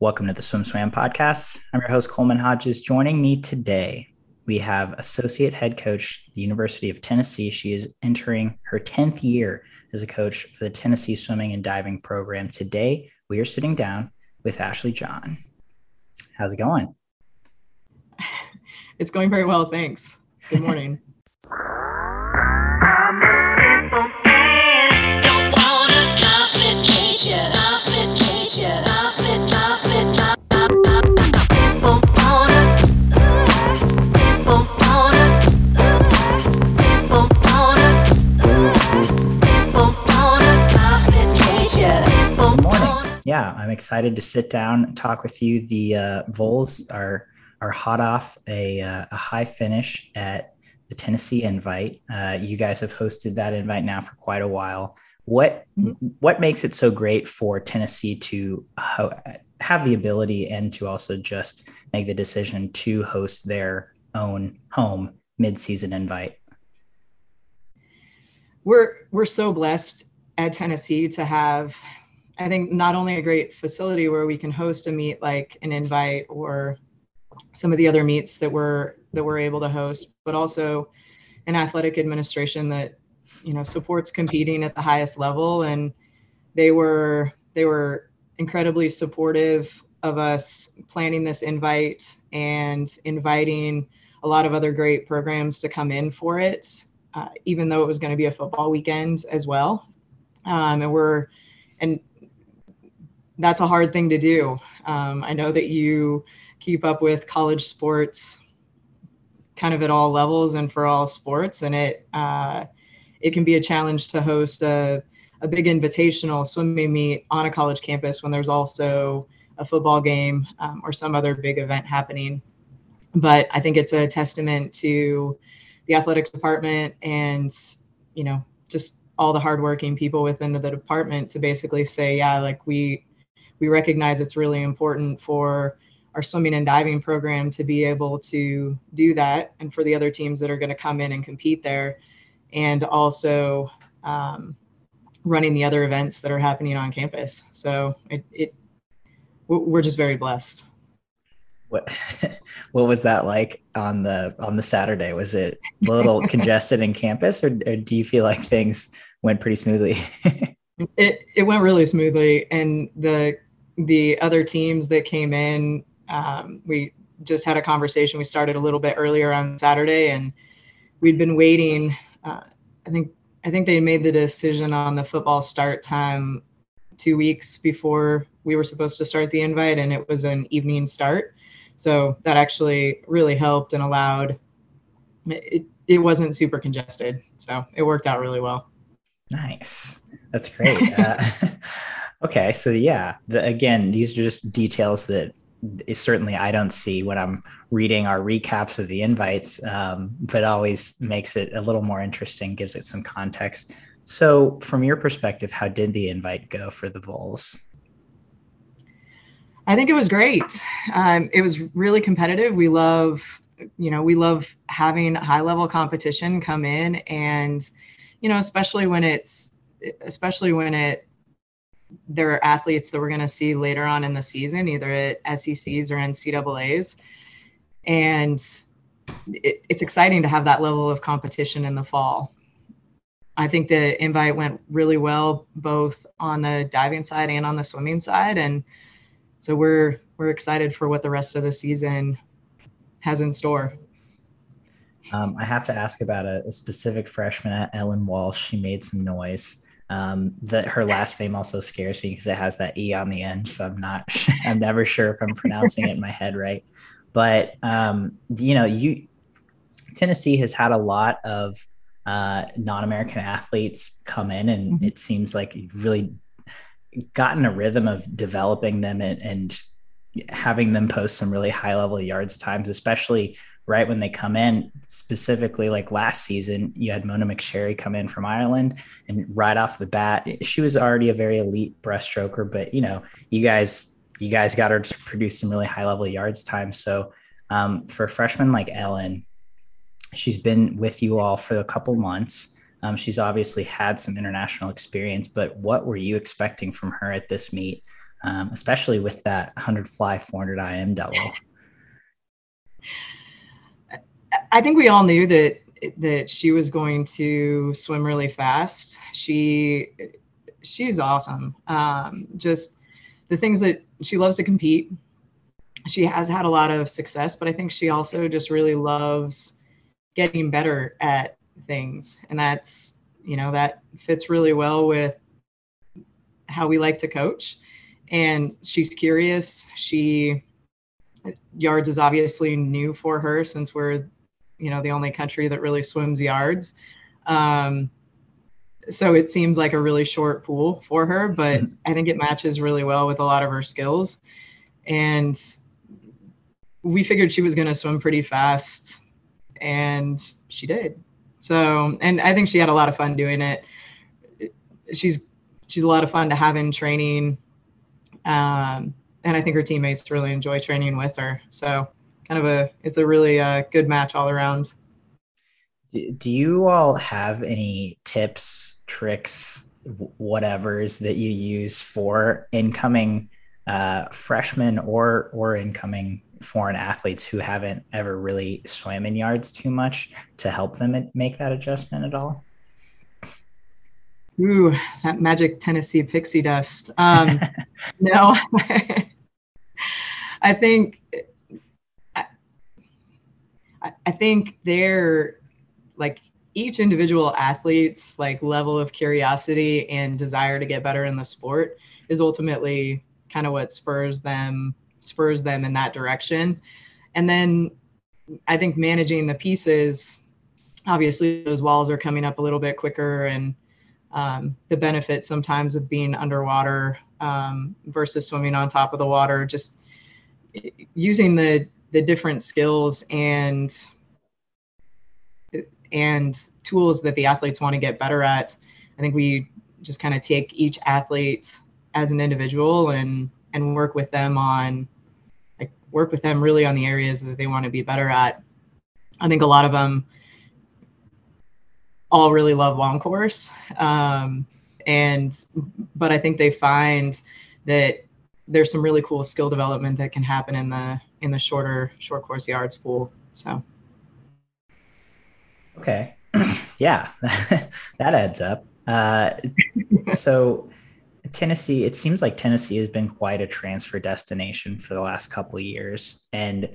Welcome to the Swim Swam podcast. I'm your host, Coleman Hodges. Joining me today, we have Associate Head Coach at the University of Tennessee. She is entering her 10th year as a coach for the Tennessee Swimming and Diving Program. Today, we are sitting down with Ashley Jahn. How's it going? It's going very well, thanks. Good morning. Yeah, I'm excited to sit down and talk with you. The Vols are hot off a high finish at the Tennessee Invite. You guys have hosted that invite now for quite a while. What makes it so great for Tennessee to have the ability and to also just make the decision to host their own home midseason invite? We're so blessed at Tennessee to have, I think, not only a great facility where we can host a meet like an invite or some of the other meets that we're able to host, but also an athletic administration that, you know, supports competing at the highest level. And they were incredibly supportive of us planning this invite and inviting a lot of other great programs to come in for it, even though it was going to be a football weekend as well. And that's a hard thing to do. I know that you keep up with college sports kind of at all levels and for all sports, and it can be a challenge to host a big invitational swimming meet on a college campus when there's also a football game or some other big event happening. But I think it's a testament to the athletic department and, you know, just all the hardworking people within the department to basically say, yeah, like we recognize it's really important for our swimming and diving program to be able to do that, and for the other teams that are going to come in and compete there, and also running the other events that are happening on campus. So we're just very blessed. What was that like on the Saturday? Was it a little congested in campus, or do you feel like things went pretty smoothly? It went really smoothly, and the other teams that came in, we just had a conversation. We started a little bit earlier on Saturday, and we'd been waiting. I think they made the decision on the football start time 2 weeks before we were supposed to start the invite, and it was an evening start. So that actually really helped and allowed it. It wasn't super congested, so it worked out really well. Nice. That's great. Okay. So yeah, again, these are just details that certainly I don't see when I'm reading our recaps of the invites, but always makes it a little more interesting, gives it some context. So from your perspective, how did the invite go for the Vols? I think it was great. It was really competitive. We love having high level competition come in, and, you know, especially when there are athletes that we're going to see later on in the season, either at SECs or NCAAs. And it's exciting to have that level of competition in the fall. I think the invite went really well, both on the diving side and on the swimming side. And so we're excited for what the rest of the season has in store. I have to ask about a specific freshman, Ellen Walsh. She made some noise. Her last name also scares me because it has that E on the end. So I'm never sure if I'm pronouncing it in my head right. But, you know, Tennessee has had a lot of non-American athletes come in, and mm-hmm. It seems like you've really gotten a rhythm of developing them and having them post some really high level yards times, especially right when they come in. Specifically, like last season, you had Mona McSherry come in from Ireland, and right off the bat, she was already a very elite breaststroker, but, you know, you guys got her to produce some really high level yards time. So for a freshman like Ellen, she's been with you all for a couple months. She's obviously had some international experience, but what were you expecting from her at this meet? especially with that 100 fly 400 IM double. I think we all knew that she was going to swim really fast. She's awesome. Just the things that she loves to compete. She has had a lot of success, but I think she also just really loves getting better at things. And that's, you know, that fits really well with how we like to coach. And she's curious. Yards is obviously new for her since we're, you know, the only country that really swims yards. So it seems like a really short pool for her, but I think it matches really well with a lot of her skills. And we figured she was going to swim pretty fast, and she did. So, and I think she had a lot of fun doing it. She's a lot of fun to have in training. And I think her teammates really enjoy training with her. So kind of it's a really good match all around. Do you all have any tips, tricks, whatevers that you use for incoming freshmen or incoming foreign athletes who haven't ever really swam in yards too much to help them make that adjustment at all? Ooh, that magic Tennessee pixie dust. No, I think they're like each individual athlete's like level of curiosity and desire to get better in the sport is ultimately kind of what spurs them in that direction. And then I think managing the pieces, obviously those walls are coming up a little bit quicker, and the benefit sometimes of being underwater versus swimming on top of the water, just using the different skills and tools that the athletes want to get better at. I think we just kind of take each athlete as an individual and work with them really on the areas that they want to be better at. I think a lot of them all really love long course. But I think they find that there's some really cool skill development that can happen in the short course yards pool. So. Okay. Yeah. That adds up. So Tennessee, it seems like Tennessee has been quite a transfer destination for the last couple of years. And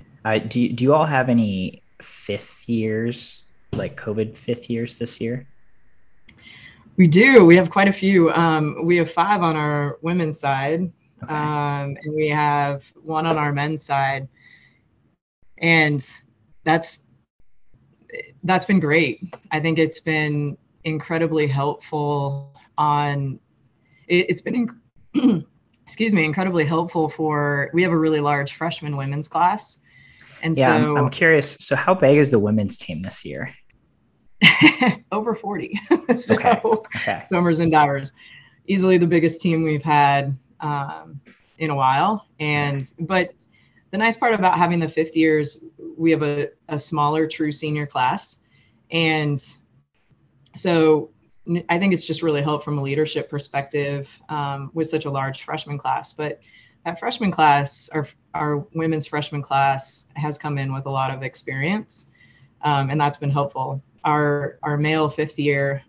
do you all have any fifth years, like COVID fifth years this year? We do. We have quite a few. We have 5 on our women's side. Okay. And we have 1 on our men's side. And that's been great. I think it's been incredibly helpful incredibly helpful for, we have a really large freshman women's class. And yeah, so I'm curious. So how big is the women's team this year? Over 40. So okay. Summers and divers, easily the biggest team we've had in a while. But the nice part about having the fifth years, we have a smaller true senior class. And so I think it's just really helped from a leadership perspective with such a large freshman class. But that freshman class, our women's freshman class, has come in with a lot of experience, and that's been helpful. Our male fifth year,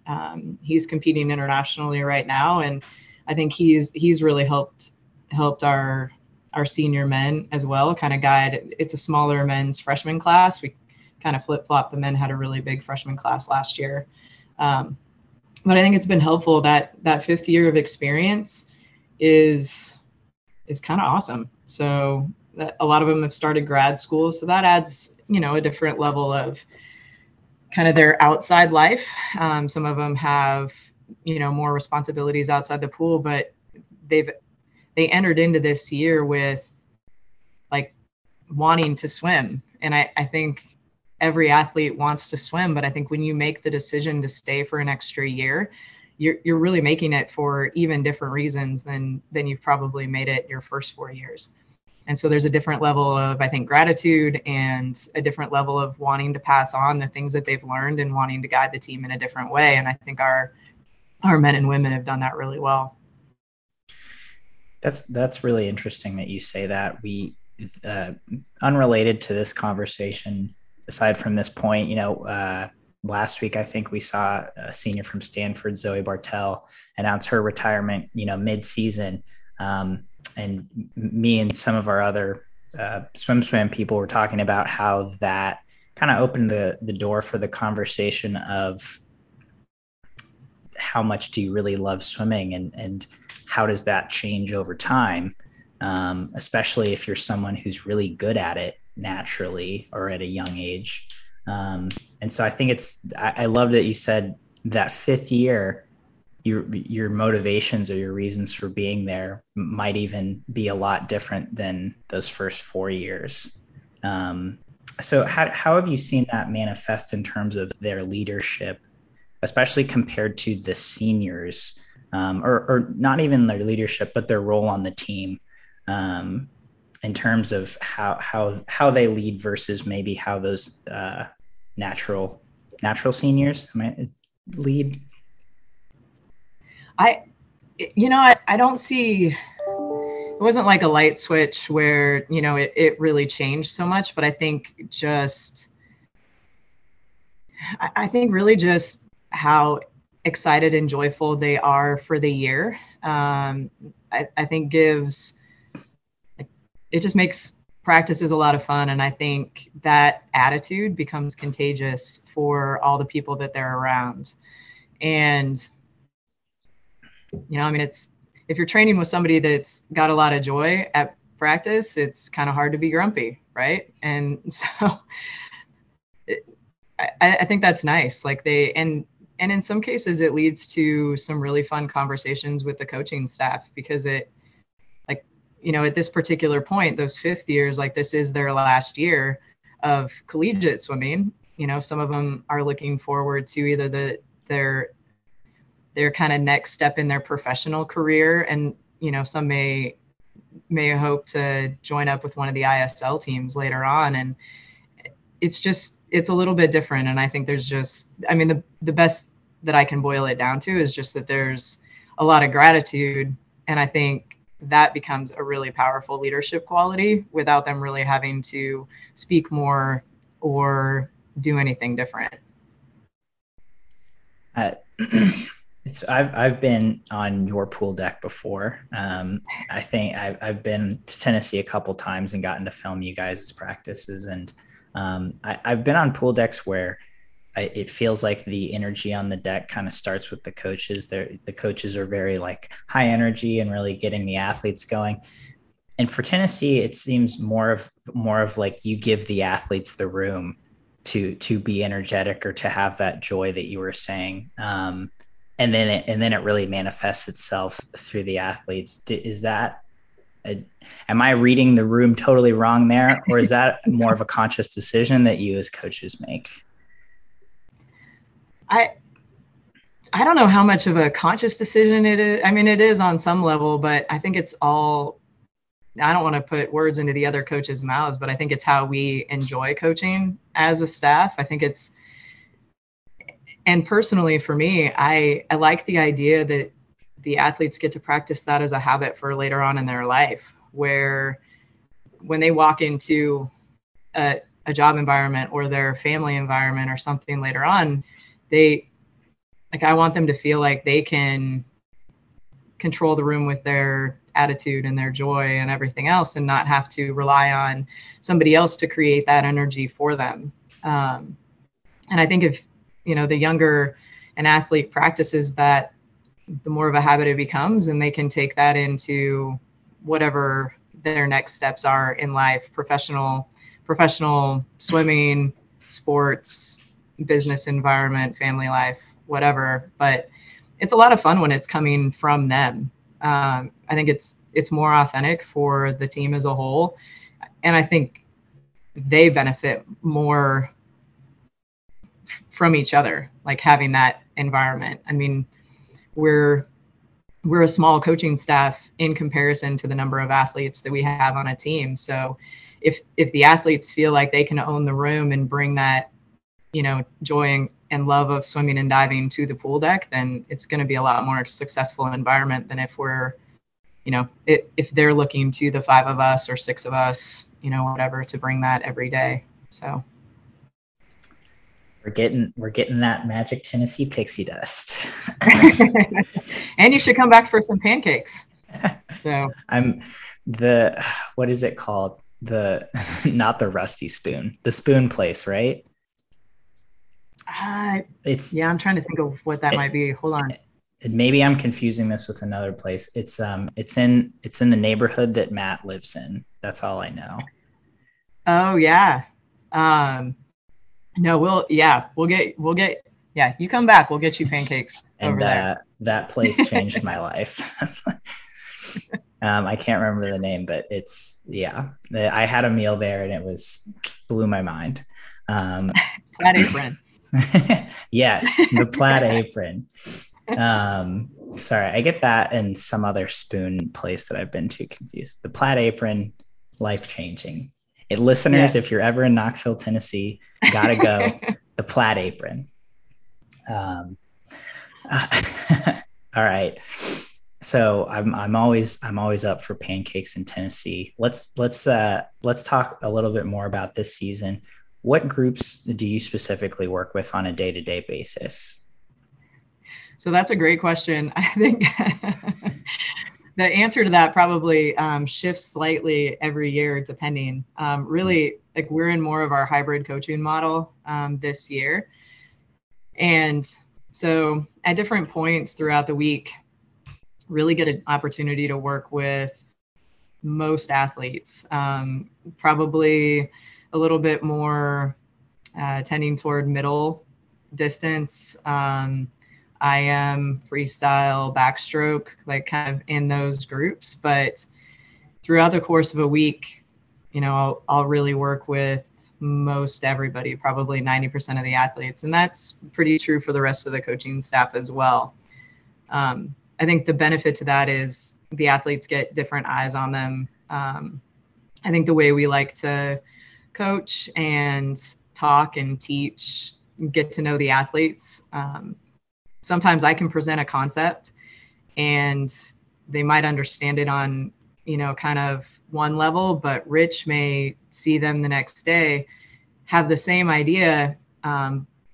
he's competing internationally right now, and I think he's really helped our senior men as well. Kind of guide. It's a smaller men's freshman class. We kind of flip-flop. The men had a really big freshman class last year, but I think it's been helpful that fifth year of experience is kind of awesome. So a lot of them have started grad school. So that adds, you know, a different level of kind of their outside life. Some of them have, you know, more responsibilities outside the pool, but they entered into this year with like wanting to swim. And I think every athlete wants to swim, but I think when you make the decision to stay for an extra year, you're really making it for even different reasons than you've probably made it your first 4 years. And so there's a different level of, I think, gratitude and a different level of wanting to pass on the things that they've learned and wanting to guide the team in a different way. And I think our men and women have done that really well. That's really interesting that you say that. We, unrelated to this conversation, aside from this point, last week, I think we saw a senior from Stanford, Zoe Bartel, announce her retirement, mid-season. And me and some of our other Swim Swam people were talking about how that kind of opened the door for the conversation of how much do you really love swimming, and how does that change over time, especially if you're someone who's really good at it naturally or at a young age. And so I think I love that you said that fifth year, your motivations or your reasons for being there might even be a lot different than those first 4 years. So how have you seen that manifest in terms of their leadership, especially compared to the seniors, or not even their leadership, but their role on the team, in terms of how they lead versus maybe how those, natural seniors lead? I don't see, it wasn't like a light switch where, it really changed so much, but I think really just how excited and joyful they are for the year. I think it just makes practice is a lot of fun. And I think that attitude becomes contagious for all the people that they're around. And, if you're training with somebody that's got a lot of joy at practice, it's kind of hard to be grumpy, right? And so I think that's nice. Like and in some cases it leads to some really fun conversations with the coaching staff, because at this particular point, those fifth years, this is their last year of collegiate swimming. Some of them are looking forward to either their kind of next step in their professional career. And, some may hope to join up with one of the ISL teams later on. And it's a little bit different. And I think there's the best that I can boil it down to is just that there's a lot of gratitude. And I think that becomes a really powerful leadership quality without them really having to speak more or do anything different. I've been on your pool deck before. I think I've been to Tennessee a couple times and gotten to film you guys' practices. And I've been on pool decks where it feels like the energy on the deck kind of starts with the coaches. The coaches are very high energy and really getting the athletes going. And for Tennessee, it seems more of you give the athletes the room to be energetic or to have that joy that you were saying. And then it really manifests itself through the athletes. Is that, am I reading the room totally wrong there? Or is that more of a conscious decision that you as coaches make? I don't know how much of a conscious decision it is. I mean, it is on some level, but I think it's all, I don't want to put words into the other coaches' mouths, but I think it's how we enjoy coaching as a staff. I think it's, and personally for me, I like the idea that the athletes get to practice that as a habit for later on in their life, where when they walk into a job environment or their family environment or something later on, I want them to feel like they can control the room with their attitude and their joy and everything else, and not have to rely on somebody else to create that energy for them. And I think if, the younger an athlete practices that, the more of a habit it becomes, and they can take that into whatever their next steps are in life, professional swimming, sports, business environment, family life, whatever. But it's a lot of fun when it's coming from them. I think it's more authentic for the team as a whole. And I think they benefit more from each other, having that environment. I mean, we're a small coaching staff in comparison to the number of athletes that we have on a team. So if the athletes feel like they can own the room and bring that, joy and love of swimming and diving to the pool deck, then it's going to be a lot more successful environment than if we're you know, if they're looking to the five of us or six of us, you know, whatever, to bring that every day. So we're getting that magic Tennessee pixie dust. And you should come back for some pancakes. So I'm the, what is it called? The, not the Rusty Spoon, the Spoon Place, right? It's, yeah, I'm trying to think of what that might be. Hold on. Maybe I'm confusing this with another place. It's in the neighborhood that Matt lives in. That's all I know. Oh yeah. No, we'll get, yeah, you come back, we'll get you pancakes and, over there. That place changed my life. I can't remember the name, but it's, yeah, I had a meal there and it was, blew my mind. Plaid Apron. Yes, the Plaid Apron. Sorry, I get that and some other spoon place that I've been too confused. The Plaid Apron, life-changing. It, listeners, yes. If you're ever in Knoxville, Tennessee, gotta go. The Plaid Apron. All right. So I'm always up for pancakes in Tennessee. Let's talk a little bit more about this season. What groups do you specifically work with on a day-to-day basis? So that's a great question. I think the answer to that probably shifts slightly every year, depending. Really, like, we're in more of our hybrid coaching model this year, and so at different points throughout the week, really get an opportunity to work with most athletes, probably a little bit more tending toward middle distance. I am freestyle, backstroke, like kind of in those groups. But throughout the course of a week, you know, I'll really work with most everybody, probably 90% of the athletes. And that's pretty true for the rest of the coaching staff as well. I think the benefit to that is the athletes get different eyes on them. I think the way we like to coach and talk and teach, get to know the athletes. Sometimes I can present a concept and they might understand it on, you know, kind of one level, but Rich may see them the next day, have the same idea.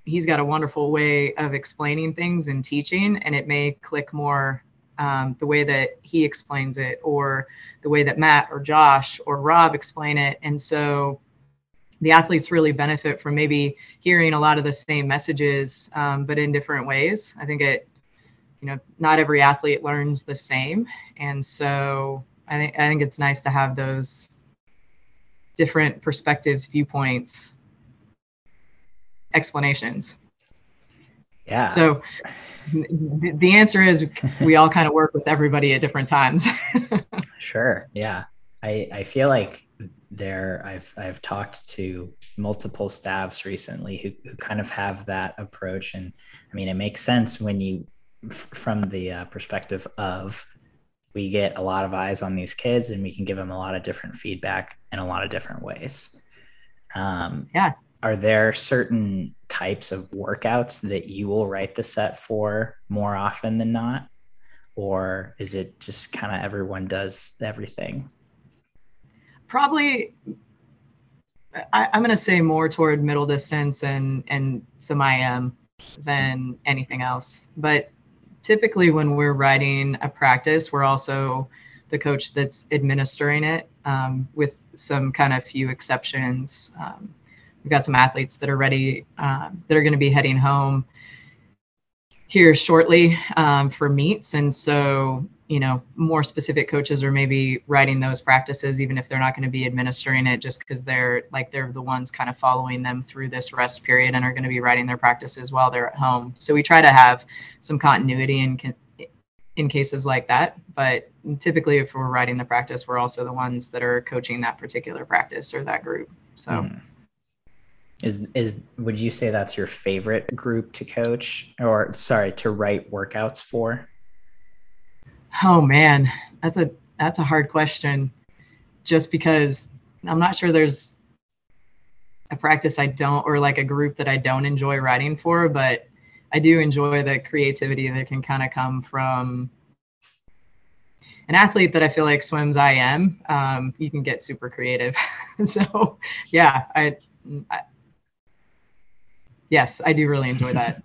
He's got a wonderful way of explaining things and teaching, and it may click more the way that he explains it or the way that Matt or Josh or Rob explain it. And so the athletes really benefit from maybe hearing a lot of the same messages, but in different ways. I think it, you know, not every athlete learns the same. And so I think it's nice to have those different perspectives, viewpoints, explanations. Yeah. So the answer is we all kind of work with everybody at different times. Sure. Yeah. I feel like there I've talked to multiple staffs recently who kind of have that approach. And I mean, it makes sense when you, from the perspective of, we get a lot of eyes on these kids and we can give them a lot of different feedback in a lot of different ways. Yeah. Are there certain types of workouts that you will write the set for more often than not? Or is it just kind of everyone does everything? Probably, I'm going to say more toward middle distance and some IM than anything else. But typically when we're writing a practice, we're also the coach that's administering it, with some kind of few exceptions. We've got some athletes that are ready, that are going to be heading home here shortly for meets. And so, you know, more specific coaches are maybe writing those practices, even if they're not going to be administering it, just because they're the ones kind of following them through this rest period and are going to be writing their practices while they're at home. So we try to have some continuity in cases like that. But typically, if we're writing the practice, we're also the ones that are coaching that particular practice or that group. So. Mm. Would you say that's your favorite group to coach, or sorry, to write workouts for? Oh man, that's a hard question. Just because I'm not sure there's a practice I don't, or like a group that I don't enjoy writing for, but I do enjoy the creativity that can kind of come from, an athlete that I feel like swims I am, you can get super creative. So yeah, I do really enjoy that.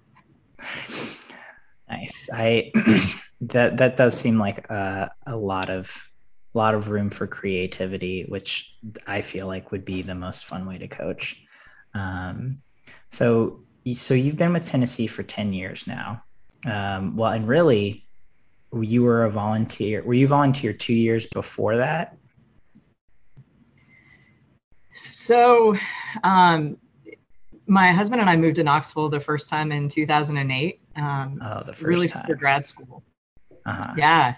Nice. That does seem like a lot of room for creativity, which I feel like would be the most fun way to coach. So you've been with Tennessee for 10 years now. Well, and really you were a volunteer. Were you volunteer 2 years before that? So, my husband and I moved to Knoxville the first time in 2008. The first really time. For grad school. Uh-huh. Yeah.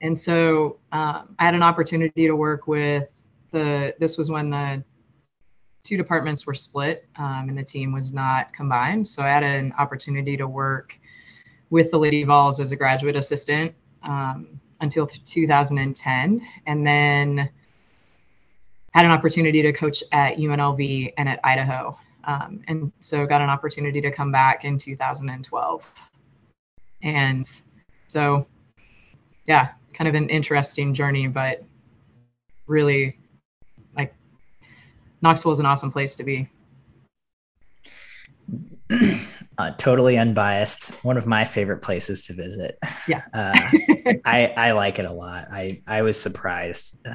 And so I had an opportunity to work with this was when the two departments were split and the team was not combined. So I had an opportunity to work with the Lady Vols as a graduate assistant until 2010. And then had an opportunity to coach at UNLV and at Idaho. And so got an opportunity to come back in 2012. And so, yeah, kind of an interesting journey, but really, like, Knoxville is an awesome place to be. Totally unbiased. One of my favorite places to visit. Yeah. I like it a lot. I was surprised.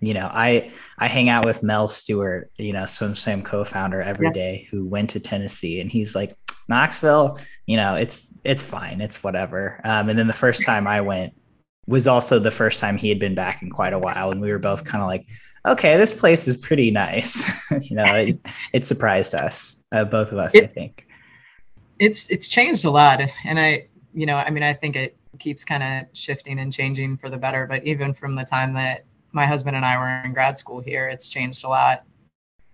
You know, I hang out with Mel Stewart, you know, Swim Swam co-founder every day, who went to Tennessee, and he's like, Knoxville, you know, it's fine. It's whatever. And then the first time I went was also the first time he had been back in quite a while. And we were both kind of like, okay, this place is pretty nice. You know, it surprised us, both of us, I think. It's changed a lot. And I think it keeps kind of shifting and changing for the better. But even from the time that my husband and I were in grad school here, it's changed a lot.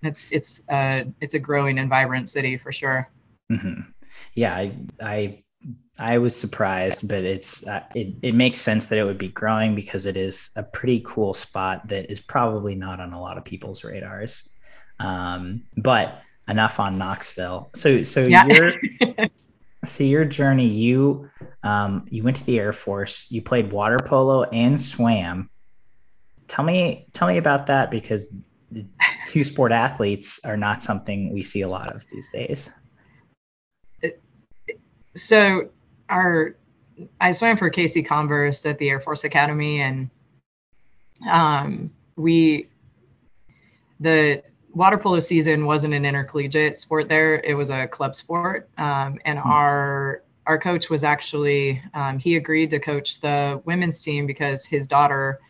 It's a growing and vibrant city for sure. Mm-hmm. Yeah, I was surprised, but it's it makes sense that it would be growing because it is a pretty cool spot that is probably not on a lot of people's radars. But enough on Knoxville. So your journey, you went to the Air Force, you played water polo and swam. Tell me about that, because two sport athletes are not something we see a lot of these days. So I swam for Casey Converse at the Air Force Academy, and the water polo season wasn't an intercollegiate sport there. It was a club sport. And our coach was actually, he agreed to coach the women's team because his daughter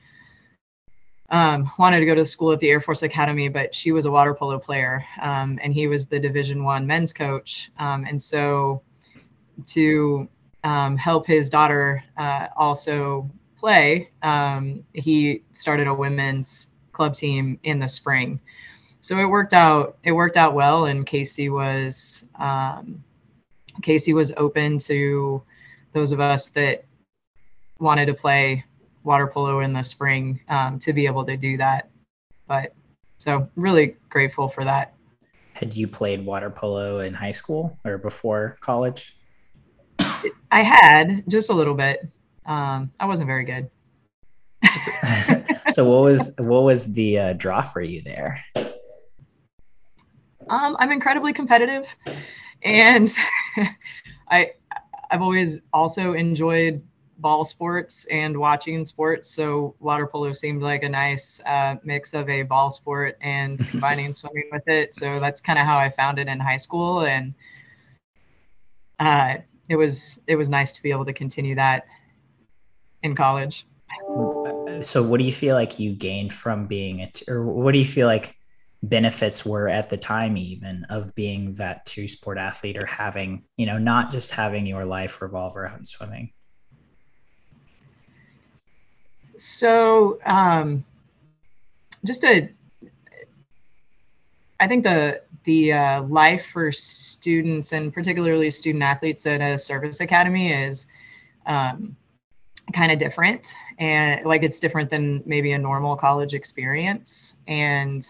wanted to go to school at the Air Force Academy, but she was a water polo player, and he was the Division I men's coach. And so to help his daughter also play, he started a women's club team in the spring. So it worked out well, and Casey was open to those of us that wanted to play water polo in the spring to be able to do that. But so really grateful for that. Had you played water polo in high school or before college? I had, just a little bit. I wasn't very good. So what was the draw for you there? I'm incredibly competitive, and I've always also enjoyed ball sports and watching sports. So water polo seemed like a nice mix of a ball sport and combining swimming with it. So that's kind of how I found it in high school, and it was nice to be able to continue that in college. So what do you feel like you gained from being or what do you feel like benefits were at the time even of being that two sport athlete, or having, you know, not just having your life revolve around swimming? So I think the life for students, and particularly student athletes at a service academy, is kind of different, and like it's different than maybe a normal college experience, and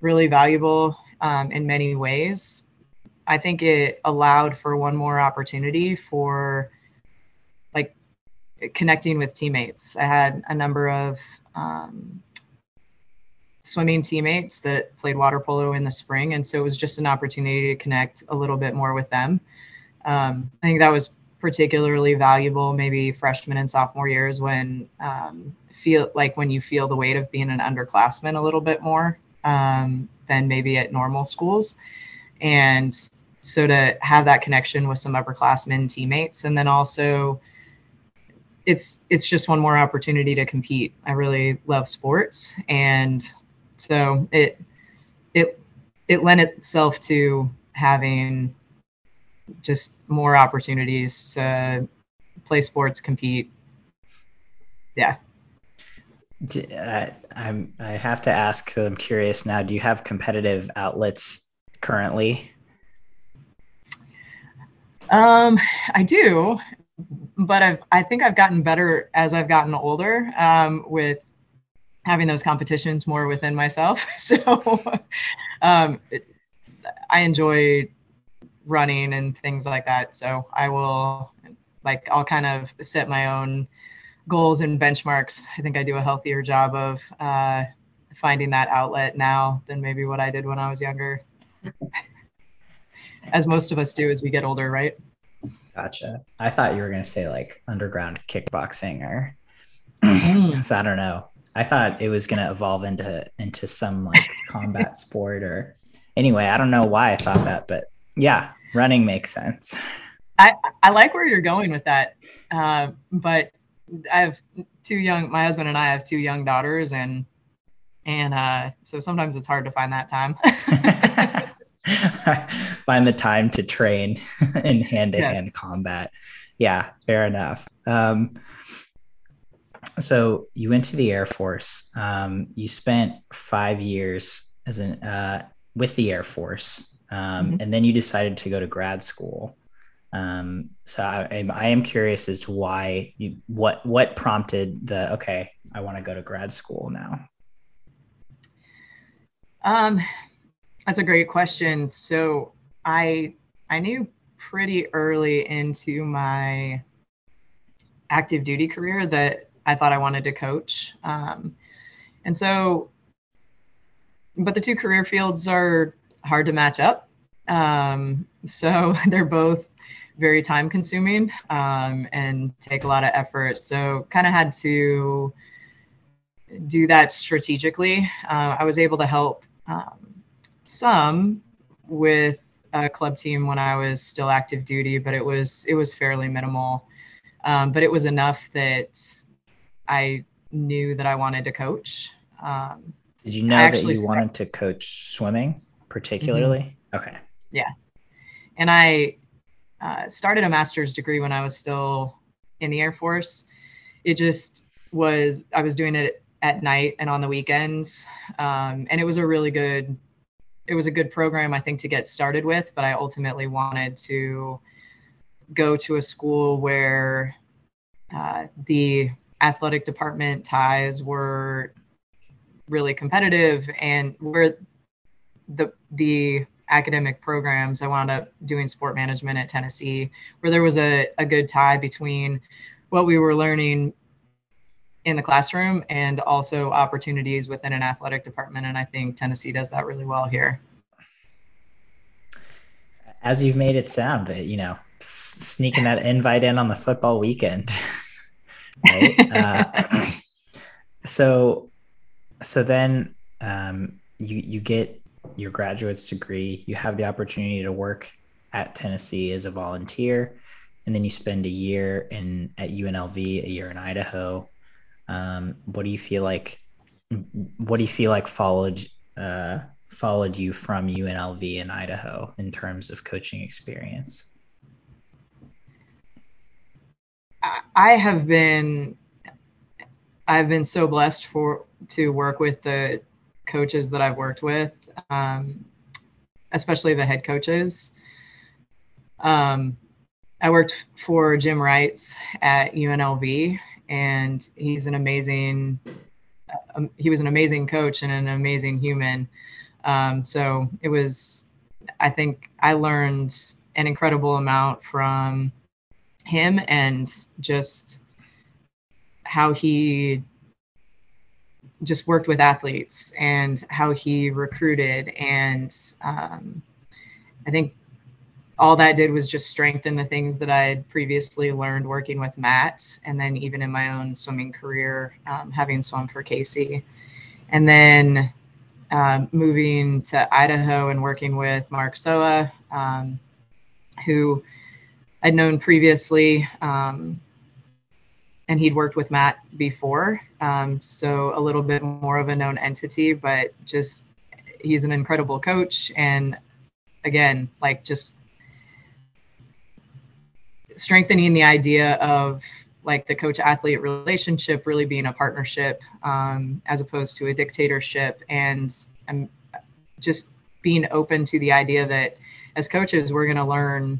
really valuable in many ways. I think it allowed for one more opportunity for connecting with teammates. I had a number of swimming teammates that played water polo in the spring, and so it was just an opportunity to connect a little bit more with them. I think that was particularly valuable maybe freshman and sophomore years when you feel the weight of being an underclassman a little bit more than maybe at normal schools. And so to have that connection with some upperclassmen teammates, and then also it's just one more opportunity to compete. I really love sports, and so it lent itself to having just more opportunities to play sports, compete. Yeah. I have to ask, because I'm curious now, do you have competitive outlets currently? I do, but I think I've gotten better as I've gotten older with having those competitions more within myself. So I enjoy running and things like that. So I'll kind of set my own goals and benchmarks. I think I do a healthier job of finding that outlet now than maybe what I did when I was younger. As most of us do as we get older, right? Gotcha. I thought you were going to say like underground kickboxing or I don't know. I thought it was going to evolve into some like combat sport or anyway, I don't know why I thought that, but yeah, running makes sense. I like where you're going with that. But my husband and I have 2 young daughters and so sometimes it's hard to find that time. Find the time to train in hand-to-hand combat. Yeah, fair enough. So you went to the Air Force. You spent 5 years with the Air Force, and then you decided to go to grad school. So I am curious as to why what prompted I want to go to grad school now. That's a great question. So I knew pretty early into my active duty career that I thought I wanted to coach. And so, but the 2 career fields are hard to match up. So they're both very time consuming and take a lot of effort. So kind of had to do that strategically. I was able to help some with a club team when I was still active duty, but it was fairly minimal. But it was enough that I knew that I wanted to coach. Did you know that you wanted to coach swimming particularly? Mm-hmm. Okay. Yeah. And I started a master's degree when I was still in the Air Force. I was doing it at night and on the weekends. And it was a good program, I think, to get started with, but I ultimately wanted to go to a school where the athletic department ties were really competitive and where the academic programs, I wound up doing sport management at Tennessee, where there was a good tie between what we were learning in the classroom and also opportunities within an athletic department. And I think Tennessee does that really well here. As you've made it sound, sneaking that invite in on the football weekend. Right? So then you get your graduate's degree, you have the opportunity to work at Tennessee as a volunteer, and then you spend a year at UNLV, a year in Idaho. What do you feel like followed you from UNLV and Idaho in terms of coaching experience? I've been so blessed to work with the coaches that I've worked with, especially the head coaches. I worked for Jim Wright at UNLV, and he was an amazing coach and an amazing human. So it was, I think I learned an incredible amount from him and just how he just worked with athletes and how he recruited. And I think all that did was just strengthen the things that I had previously learned working with Matt, and then even in my own swimming career, having swum for Casey. And then moving to Idaho and working with Mark Soa, who I'd known previously, and he'd worked with Matt before, so a little bit more of a known entity, but just he's an incredible coach. And again, like just strengthening the idea of like the coach-athlete relationship really being a partnership as opposed to a dictatorship, and just being open to the idea that as coaches, we're going to learn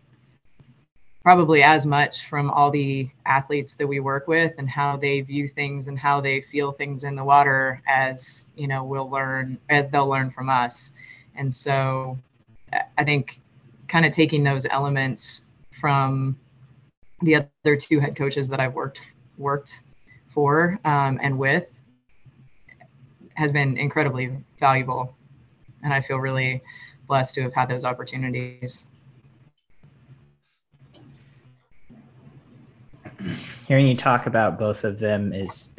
probably as much from all the athletes that we work with and how they view things and how they feel things in the water as, you know, we'll learn as they'll learn from us. And so I think kind of taking those elements from the other two head coaches that I've worked for and with has been incredibly valuable. And I feel really blessed to have had those opportunities. Hearing you talk about both of them is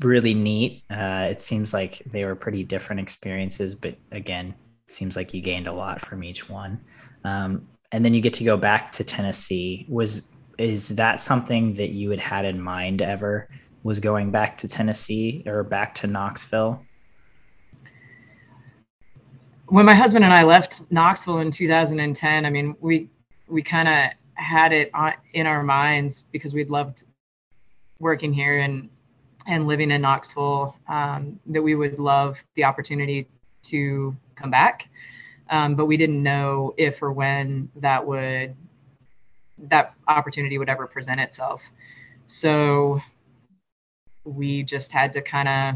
really neat. It seems like they were pretty different experiences, but again, it seems like you gained a lot from each one. And then you get to go back to Tennessee. Is that something that you had had in mind ever, was going back to Tennessee or back to Knoxville? When my husband and I left Knoxville in 2010, I mean, we kind of had it in our minds because we'd loved working here and living in Knoxville, that we would love the opportunity to come back. But we didn't know if or when that opportunity would ever present itself. So we just had to kind of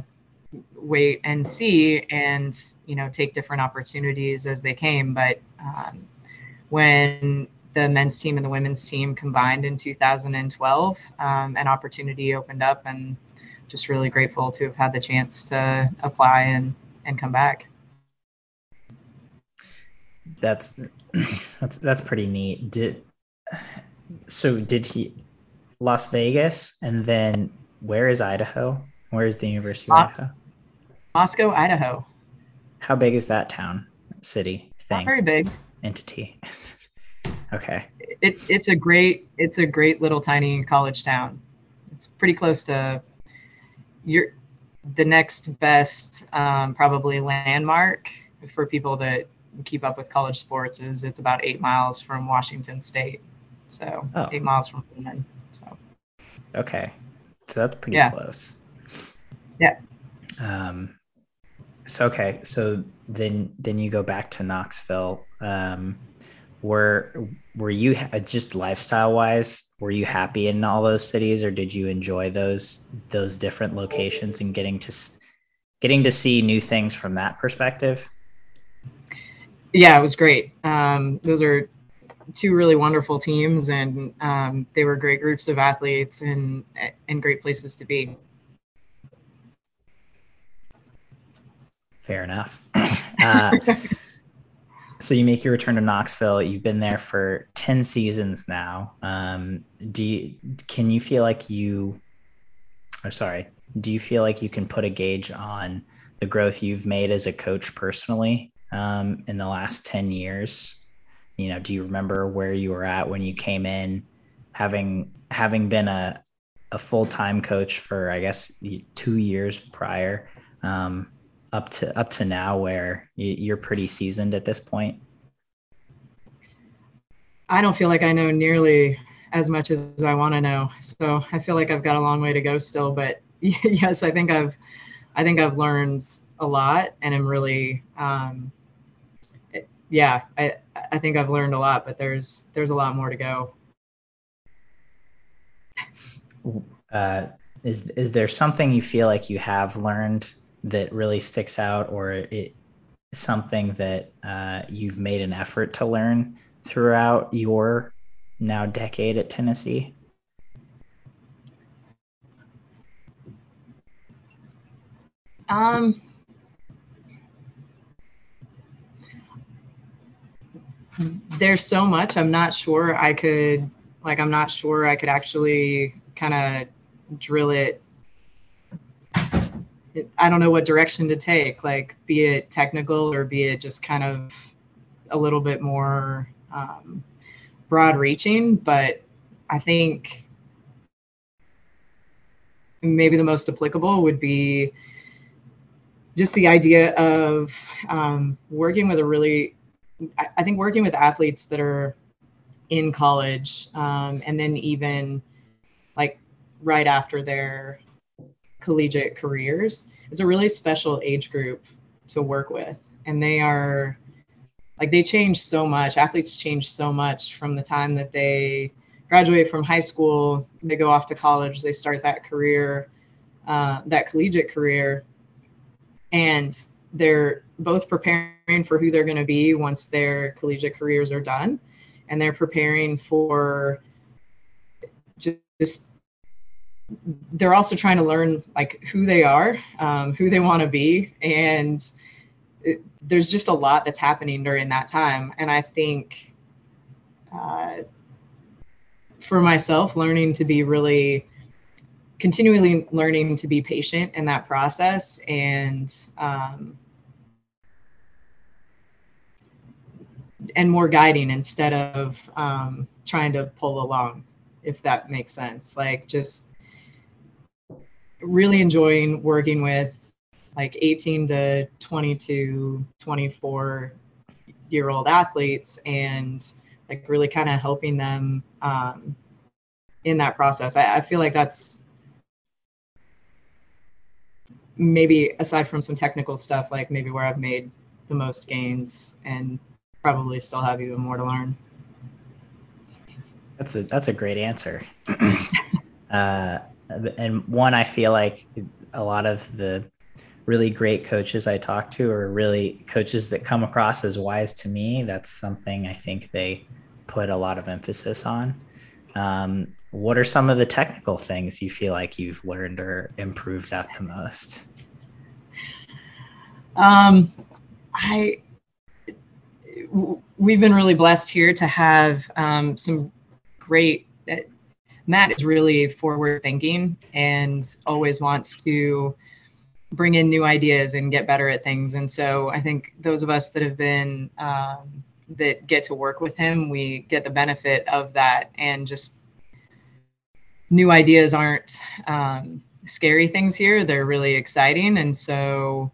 wait and see and, you know, take different opportunities as they came. But when the men's team and the women's team combined in 2012, an opportunity opened up, and just really grateful to have had the chance to apply and come back. That's pretty neat. Did he Las Vegas, and then where is Idaho? Where is the University of Idaho? Moscow, Idaho. How big is that town, city, thing? Not very big. Entity. Okay. It's a great little tiny college town. It's pretty close to the next best probably landmark for people that keep up with college sports is it's about 8 miles from Washington State. So 8 miles from Pullman. So. Okay. So that's pretty close. Yeah. So then you go back to Knoxville. Were you just lifestyle wise, were you happy in all those cities, or did you enjoy those different locations and getting to see new things from that perspective? Yeah, it was great. Those are two really wonderful teams, and they were great groups of athletes and great places to be. Fair enough. So you make your return to Knoxville. You've been there for 10 seasons now. Do you feel like you can put a gauge on the growth you've made as a coach personally in the last 10 years? You know, do you remember where you were at when you came in, having been a full-time coach for, I guess, 2 years prior, up to now, where you're pretty seasoned at this point? I don't feel like I know nearly as much as I want to know. So I feel like I've got a long way to go still, but yes, I think I've learned a lot, and I'm really, I think I've learned a lot, but there's a lot more to go. Is there something you feel like you have learned that really sticks out, or something that you've made an effort to learn throughout your now decade at Tennessee? There's so much. I'm not sure I could actually kind of drill it. I don't know what direction to take, like, be it technical or be it just kind of a little bit more broad reaching. But I think maybe the most applicable would be just the idea of working with working with athletes that are in college, and then even like right after their collegiate careers, is a really special age group to work with. And they are, like, they change so much. Athletes change so much from the time that they graduate from high school, they go off to college, they start that career, that collegiate career, and they're both preparing for who they're going to be once their collegiate careers are done, and they're preparing for they're also trying to learn, like, who they are, who they want to be, and there's just a lot that's happening during that time. And I think for myself, continually learning to be patient in that process, and more guiding instead of trying to pull along, if that makes sense. Like, just really enjoying working with, like, 18 to 22, 24-year-old athletes, and, like, really kind of helping them in that process. I feel like that's maybe, aside from some technical stuff, like, maybe where I've made the most gains and probably still have even more to learn. That's a great answer. And one, I feel like a lot of the really great coaches I talk to are really coaches that come across as wise to me. That's something I think they put a lot of emphasis on. What are some of the technical things you feel like you've learned or improved at the most? We've been really blessed here to have some great, Matt is really forward thinking and always wants to bring in new ideas and get better at things. And so I think those of us that have been, that get to work with him, we get the benefit of that. And just new ideas aren't scary things here. They're really exciting. And so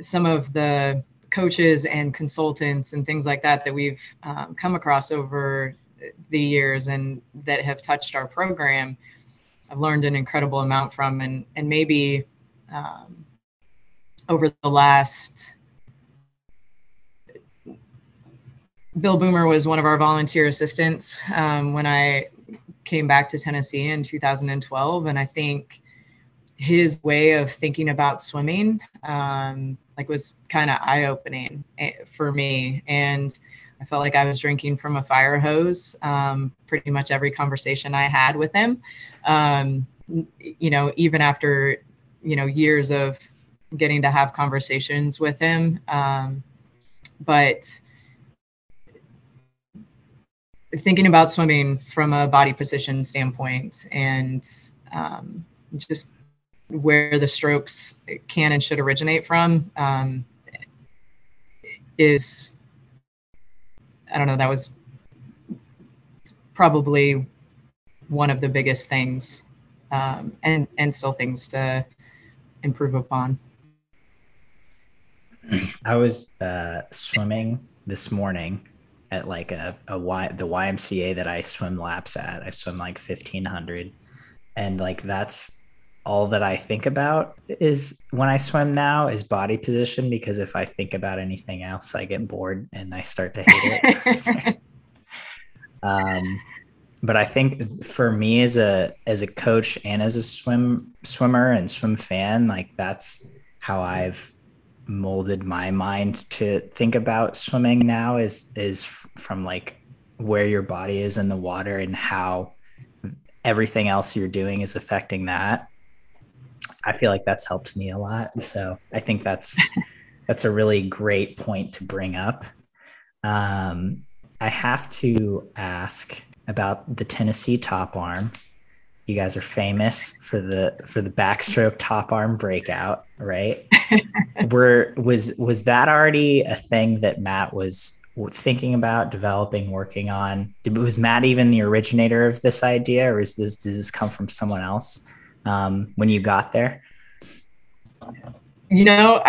some of the coaches and consultants and things like that we've come across over the years and that have touched our program, I've learned an incredible amount from, and maybe over the last, Bill Boomer was one of our volunteer assistants when I came back to Tennessee in 2012. And I think his way of thinking about swimming was kind of eye-opening for me. And I felt like I was drinking from a fire hose pretty much every conversation I had with him. Even after, years of getting to have conversations with him. But thinking about swimming from a body position standpoint and just where the strokes can and should originate from is, I don't know, that was probably one of the biggest things, and still things to improve upon. I was swimming this morning at like the YMCA that I swim laps at. I swim like 1500, and like that's all that I think about is when I swim now is body position, because if I think about anything else, I get bored and I start to hate it. But I think for me as a coach and as a swimmer and swim fan, like that's how I've molded my mind to think about swimming now is from like where your body is in the water and how everything else you're doing is affecting that. I feel like that's helped me a lot. So I think that's a really great point to bring up. I have to ask about the Tennessee top arm. You guys are famous for the backstroke top arm breakout, right? Was that already a thing that Matt was thinking about developing, working on? Was Matt even the originator of this idea, or did this come from someone else when you got there? You know,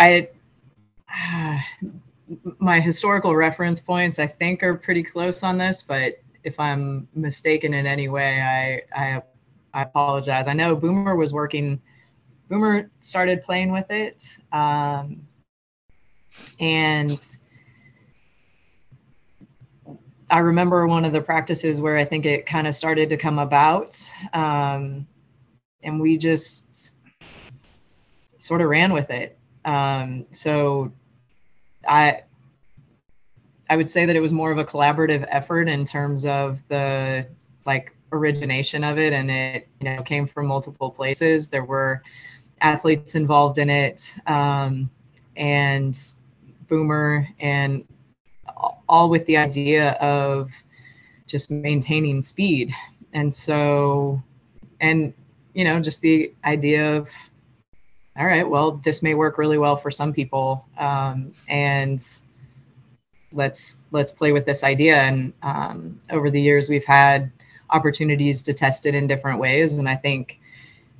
my historical reference points, I think, are pretty close on this, but if I'm mistaken in any way, I apologize. I know Boomer was working. Boomer started playing with it, and I remember one of the practices where I think it kind of started to come about, and we just sort of ran with it. So I would say that it was more of a collaborative effort in terms of the origination of it, and it came from multiple places. There were athletes involved in it, and Boomer, and all with the idea of just maintaining speed. And so, and just the idea of, all right, well, this may work really well for some people, and let's play with this idea. And over the years, we've had opportunities to test it in different ways, and I think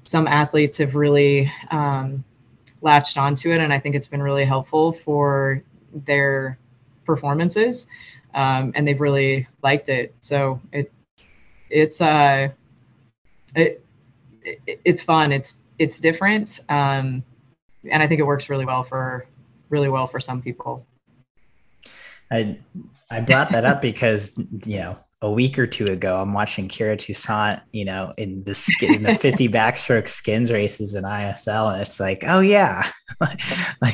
some athletes have really latched onto it, and I think it's been really helpful for their performances, and they've really liked it. So it's fun. It's different, and I think it works really well for some people. I brought that up because a week or two ago I'm watching Kira Toussaint in the 50 backstroke skins races in ISL, and it's like, oh yeah, like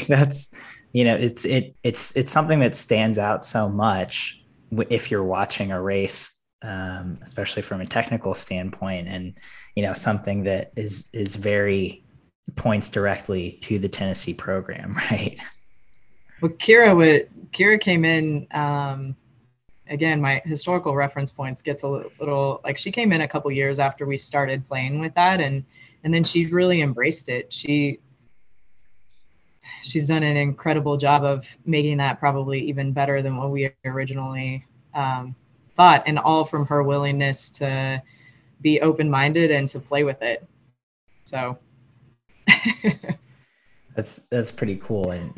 that's it's something that stands out so much if you're watching a race, especially from a technical standpoint, and something that is very points directly to the Tennessee program, right? Well, Kira came in, again, my historical reference points gets a little, she came in a couple years after we started playing with that, and then she really embraced it. She's done an incredible job of making that probably even better than what we originally thought, and all from her willingness to be open-minded and to play with it. So that's pretty cool. And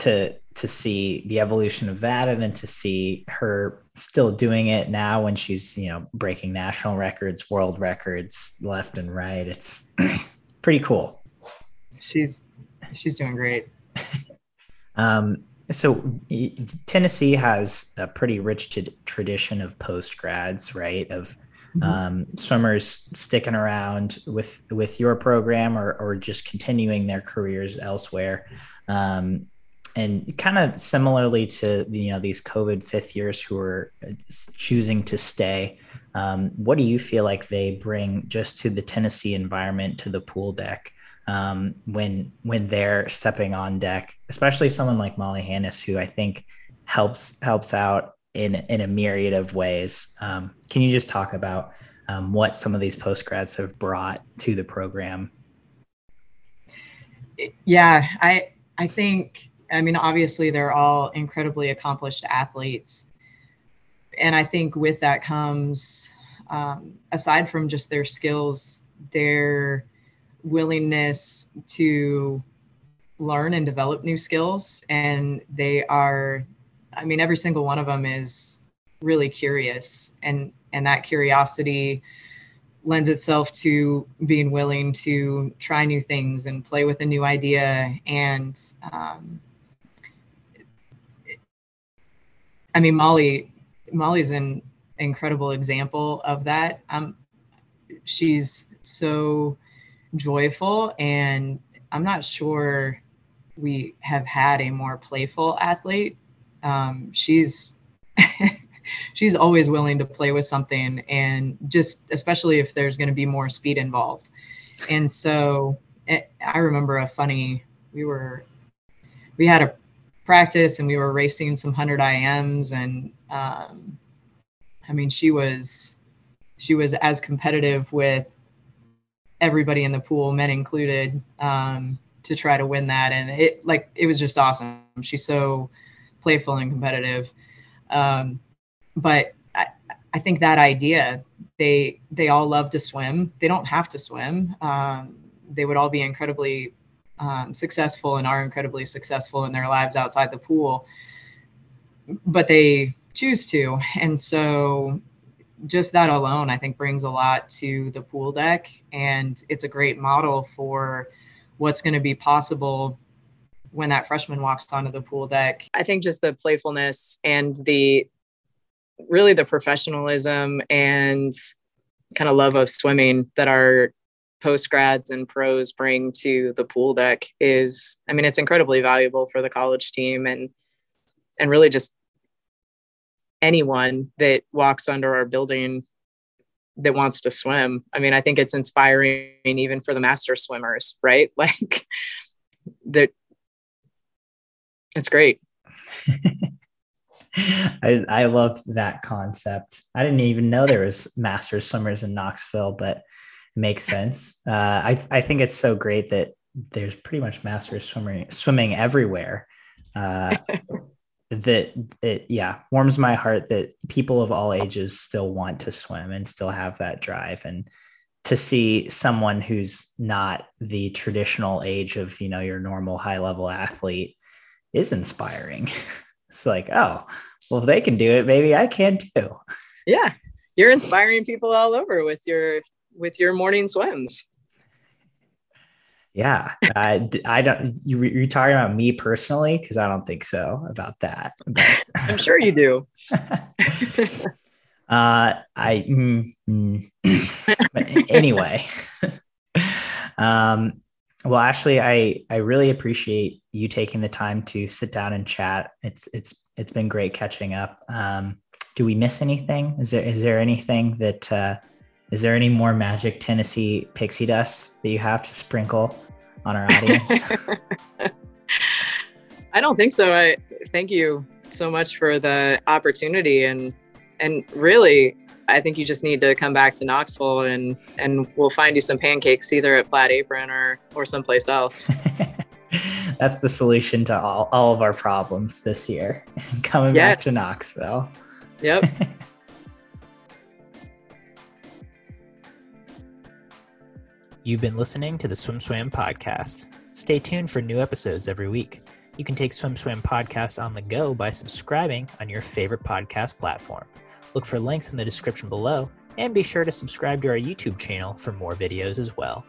to see the evolution of that, and then to see her still doing it now when she's breaking national records, world records left and right, it's pretty cool. She's doing great. So Tennessee has a pretty rich tradition of post-grads, right? Of swimmers sticking around with your program or just continuing their careers elsewhere. And kind of similarly to, these COVID fifth years who are choosing to stay, what do you feel like they bring just to the Tennessee environment, to the pool deck, when they're stepping on deck, especially someone like Molly Hannis, who I think helps out in a myriad of ways. Can you just talk about what some of these postgrads have brought to the program? Yeah, I think, obviously they're all incredibly accomplished athletes. And I think with that comes, aside from just their skills, their willingness to learn and develop new skills. And they are, every single one of them is really curious, and that curiosity lends itself to being willing to try new things and play with a new idea. And Molly's an incredible example of that. She's so joyful, and I'm not sure we have had a more playful athlete. She's always willing to play with something, and just especially if there's going to be more speed involved. And so I remember a funny, we had a practice and we were racing some 100 IMs, and I mean, she was as competitive with everybody in the pool, men included, to try to win that. And it was just awesome. She's so playful and competitive. But I think that idea, they all love to swim. They don't have to swim. They would all be incredibly successful and are incredibly successful in their lives outside the pool, but they choose to. And so just that alone, I think, brings a lot to the pool deck, and it's a great model for what's going to be possible when that freshman walks onto the pool deck. I think just the playfulness and the professionalism and kind of love of swimming that our post grads and pros bring to the pool deck is, I mean, it's incredibly valuable for the college team and really just anyone that walks under our building that wants to swim. I mean, I think it's inspiring even for the master swimmers, right? Like that, it's great. I love that concept. I didn't even know there was master swimmers in Knoxville, but it makes sense. I think it's so great that there's pretty much master swimming everywhere. That it, yeah, warms my heart that people of all ages still want to swim and still have that drive. And to see someone who's not the traditional age of, you know, your normal high level athlete is inspiring. It's like, oh, well, if they can do it, maybe I can too. Yeah. You're inspiring people all over with your morning swims. Yeah. I don't, you're talking about me personally? Cause I don't think so about that. I'm sure you do. But anyway, well, Ashley, I really appreciate you taking the time to sit down and chat. It's been great catching up. Do we miss anything? Is there anything that, is there any more magic Tennessee pixie dust that you have to sprinkle on our audience? I don't think so. I thank you so much for the opportunity, and really, I think you just need to come back to Knoxville, and we'll find you some pancakes either at Plaid Apron or someplace else. That's the solution to all of our problems this year. Coming back to Knoxville. Yep. You've been listening to the Swim Swam podcast. Stay tuned for new episodes every week. You can take Swim Swam podcast on the go by subscribing on your favorite podcast platform. Look for links in the description below, and be sure to subscribe to our YouTube channel for more videos as well.